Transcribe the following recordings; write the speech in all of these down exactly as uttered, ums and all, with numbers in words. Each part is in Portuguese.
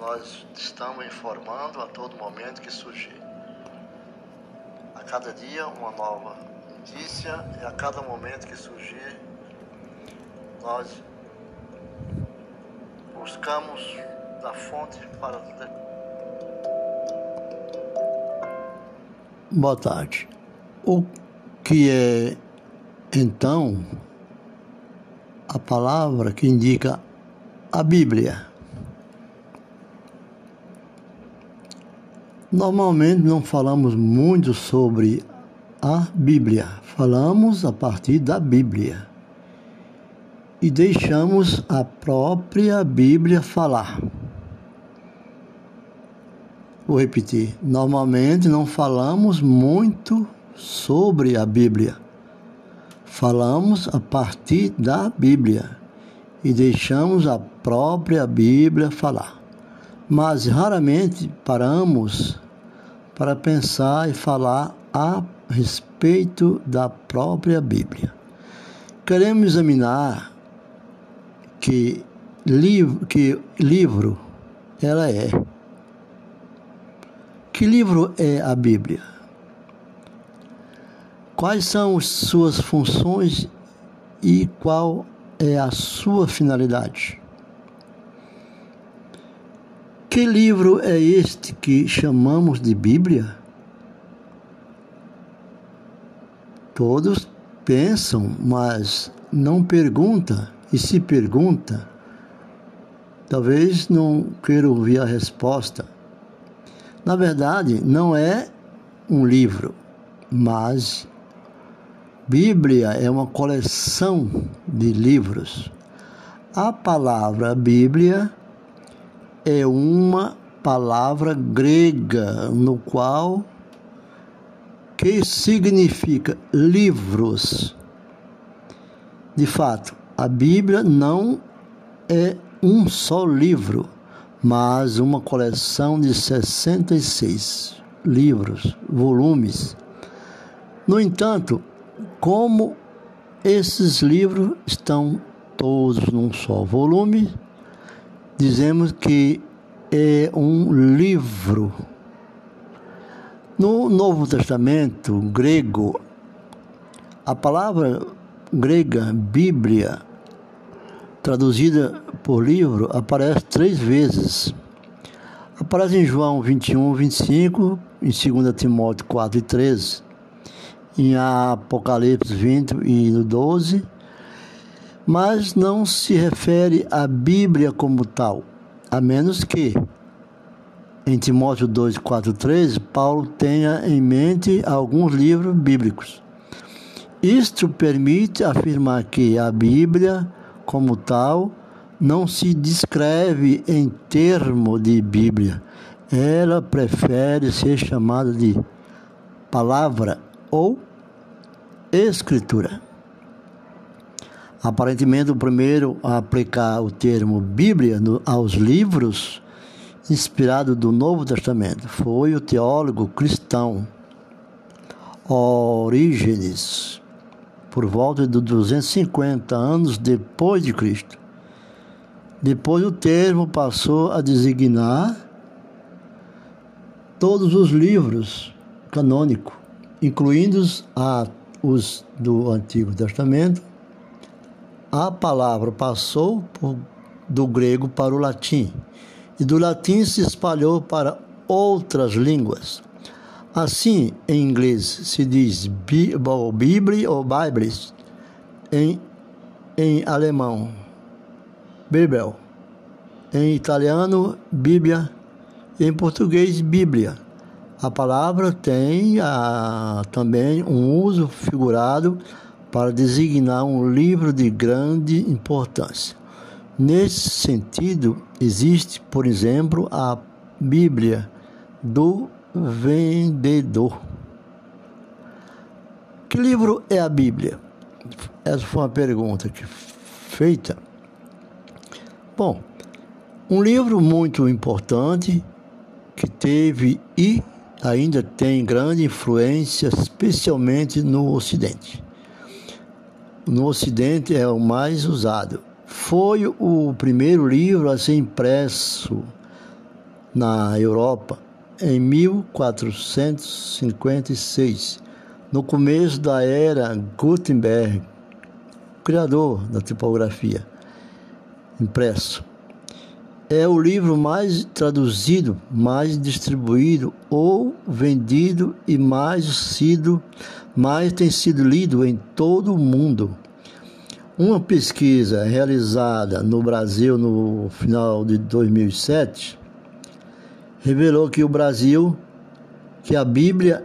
nós estamos informando a todo momento que surgir. A cada dia uma nova notícia e a cada momento que surgir nós buscamos da fonte para... Boa tarde. O que é, então, a palavra que indica a Bíblia? Normalmente não falamos muito sobre a Bíblia, falamos a partir da Bíblia e deixamos a própria Bíblia falar. Vou repetir, normalmente não falamos muito sobre a Bíblia, falamos a partir da Bíblia e deixamos a própria Bíblia falar. Mas raramente paramos para pensar e falar a respeito da própria Bíblia. Queremos examinar que livro, que livro ela é. Que livro é a Bíblia? Quais são as suas funções e qual é a sua finalidade? Que livro é este que chamamos de Bíblia? Todos pensam, mas não perguntam, e se perguntam, talvez não queiram ouvir a resposta. Na verdade, não é um livro, mas Bíblia é uma coleção de livros. A palavra Bíblia é uma palavra grega, no qual, que significa livros. De fato, a Bíblia não é um só livro, mas uma coleção de sessenta e seis livros, volumes. No entanto, como esses livros estão todos num só volume, dizemos que é um livro. No Novo Testamento grego, a palavra grega Bíblia, traduzida por livro, aparece três vezes. Aparece em João vinte e um, vinte e cinco, em dois Timóteo quatro e treze, em Apocalipse vinte e doze, mas não se refere à Bíblia como tal, a menos que, em Timóteo dois, quatro, treze, Paulo tenha em mente alguns livros bíblicos. Isto permite afirmar que a Bíblia como tal não se descreve em termo de Bíblia. Ela prefere ser chamada de palavra ou escritura. Aparentemente, o primeiro a aplicar o termo Bíblia no, aos livros inspirados do Novo Testamento foi o teólogo cristão Orígenes, por volta de duzentos e cinquenta anos depois de Cristo. Depois, o termo passou a designar todos os livros canônicos, incluindo a, os do Antigo Testamento. A palavra passou por, do grego para o latim, e do latim se espalhou para outras línguas. Assim, em inglês se diz Bibli ou Bibles, em, em alemão, Bibel, em italiano, Bíblia, e em português, Bíblia. A palavra tem a, também um uso figurado para designar um livro de grande importância. Nesse sentido, existe, por exemplo, a Bíblia do Vendedor. Que livro é a Bíblia? Essa foi uma pergunta que feita. Bom, um livro muito importante que teve e ainda tem grande influência, especialmente no Ocidente. No Ocidente é o mais usado. Foi o primeiro livro a ser impresso na Europa em mil quatrocentos e cinquenta e seis, no começo da era Gutenberg, criador da tipografia impresso. É o livro mais traduzido, mais distribuído ou vendido e mais sido, mais tem sido lido em todo o mundo. Uma pesquisa realizada no Brasil no final de dois mil e sete revelou que o Brasil, que a Bíblia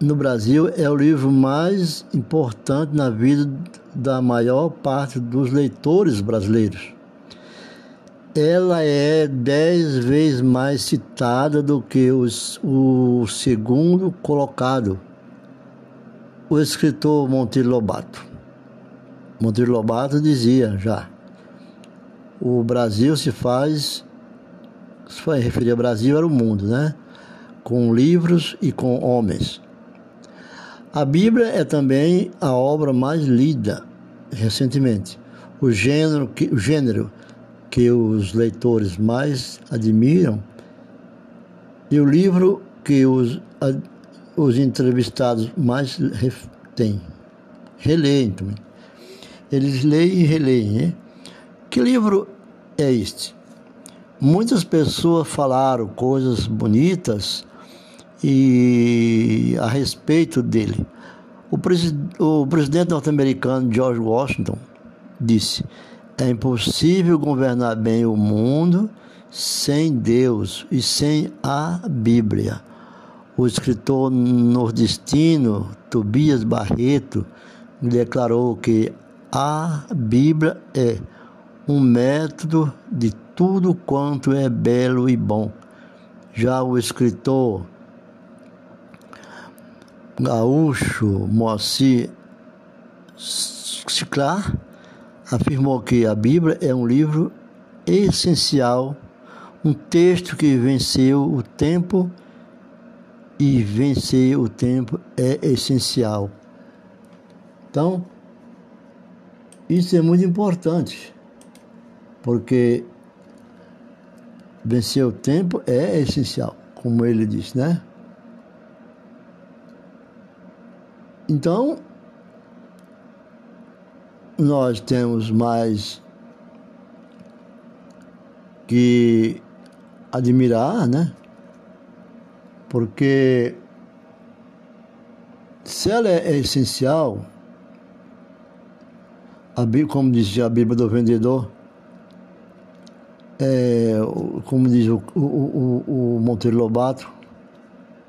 no Brasil é o livro mais importante na vida da maior parte dos leitores brasileiros. Ela é dez vezes mais citada do que os, o segundo colocado, o escritor Monteiro Lobato. Monteiro Lobato dizia já, o Brasil se faz, se foi referir ao Brasil, era o mundo, né? Com livros e com homens. A Bíblia é também a obra mais lida recentemente. O gênero... Que, o gênero que os leitores mais admiram, e o livro que os, os entrevistados mais têm, releem também. Eles leem e releem, né? Que livro é este? Muitas pessoas falaram coisas bonitas e a respeito dele. O, presi- o presidente norte-americano George Washington disse: é impossível governar bem o mundo sem Deus e sem a Bíblia. O escritor nordestino Tobias Barreto declarou que a Bíblia é um método de tudo quanto é belo e bom. Já o escritor gaúcho Moacyr Scliar afirmou que a Bíblia é um livro essencial, um texto que venceu o tempo, e vencer o tempo é essencial. Então, isso é muito importante, porque vencer o tempo é essencial, como ele diz, né? Então, nós temos mais que admirar, né? Porque se ela é essencial, a Bíblia, como diz a Bíblia do Vendedor, é, como diz o, o, o Monteiro Lobato,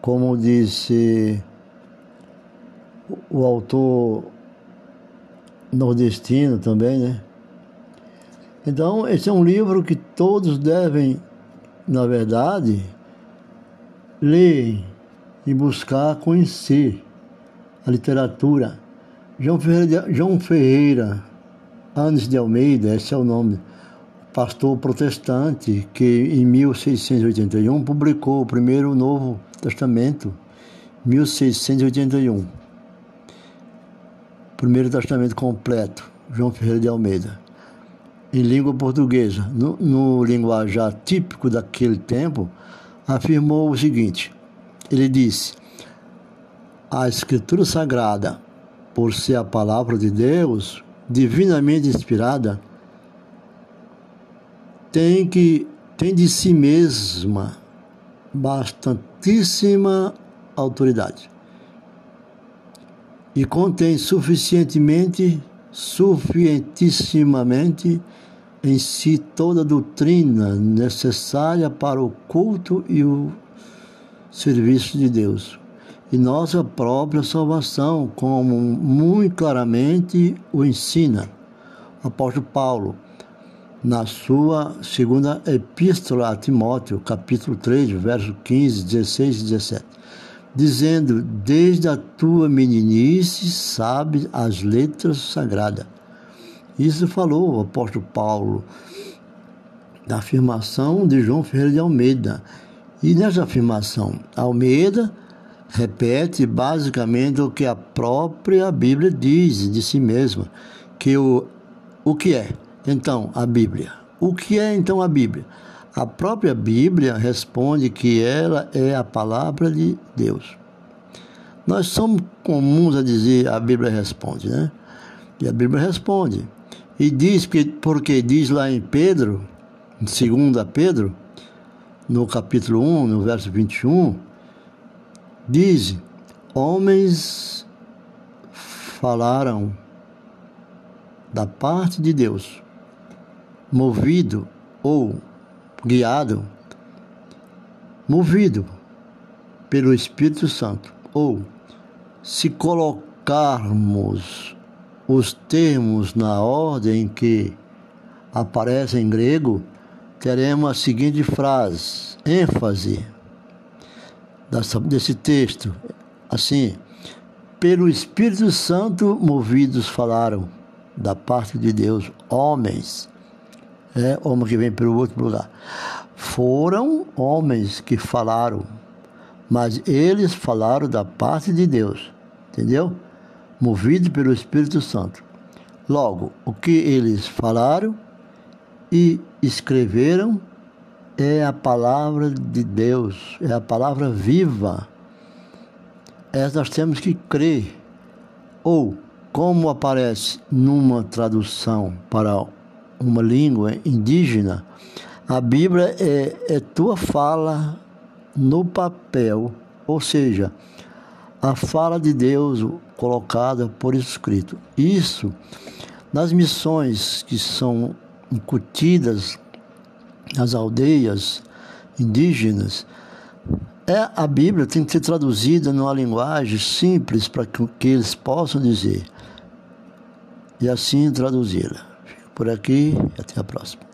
como disse o autor nordestino também, né? Então, esse é um livro que todos devem, na verdade, ler e buscar conhecer a literatura. João Ferreira de, João Ferreira de Almeida, esse é o nome, pastor protestante que em mil seiscentos e oitenta e um publicou o primeiro Novo Testamento, mil seiscentos e oitenta e um. Primeiro Testamento completo, João Ferreira de Almeida, em língua portuguesa, no, no linguajar típico daquele tempo, afirmou o seguinte, ele disse: a Escritura Sagrada, por ser a palavra de Deus, divinamente inspirada, tem, que, tem de si mesma bastantíssima autoridade, e contém suficientemente, suficientissimamente em si toda a doutrina necessária para o culto e o serviço de Deus, e nossa própria salvação, como muito claramente o ensina o apóstolo Paulo, na sua segunda epístola a Timóteo, capítulo três, versos quinze, dezesseis e dezessete. Dizendo: desde a tua meninice sabes as letras sagradas. Isso falou o apóstolo Paulo, da afirmação de João Ferreira de Almeida. E nessa afirmação, Almeida repete basicamente o que a própria Bíblia diz de si mesma, que o, o que é, então, a Bíblia. O que é, então, a Bíblia? A própria Bíblia responde que ela é a palavra de Deus. Nós somos comuns a dizer a Bíblia responde, né? E a Bíblia responde. E diz que, porque diz lá em Pedro, em segunda Pedro, no capítulo um, no verso vinte e um, diz: homens falaram da parte de Deus, movido ou guiado, movido pelo Espírito Santo, ou se colocarmos os termos na ordem que aparece em grego, teremos a seguinte frase, ênfase dessa, desse texto, assim: pelo Espírito Santo movidos falaram da parte de Deus, homens, é homem que vem pelo outro lugar, foram homens que falaram, mas eles falaram da parte de Deus, entendeu? Movido pelo Espírito Santo. Logo, o que eles falaram e escreveram é a palavra de Deus, é a palavra viva. Essa nós temos que crer. Ou, como aparece numa tradução para uma língua indígena, a Bíblia é, é tua fala no papel, ou seja, a fala de Deus colocada por escrito. Isso, nas missões que são incutidas nas aldeias indígenas, é, a Bíblia tem que ser traduzida numa linguagem simples para que, que eles possam dizer, e assim traduzi-la. Fico por aqui e até a próxima.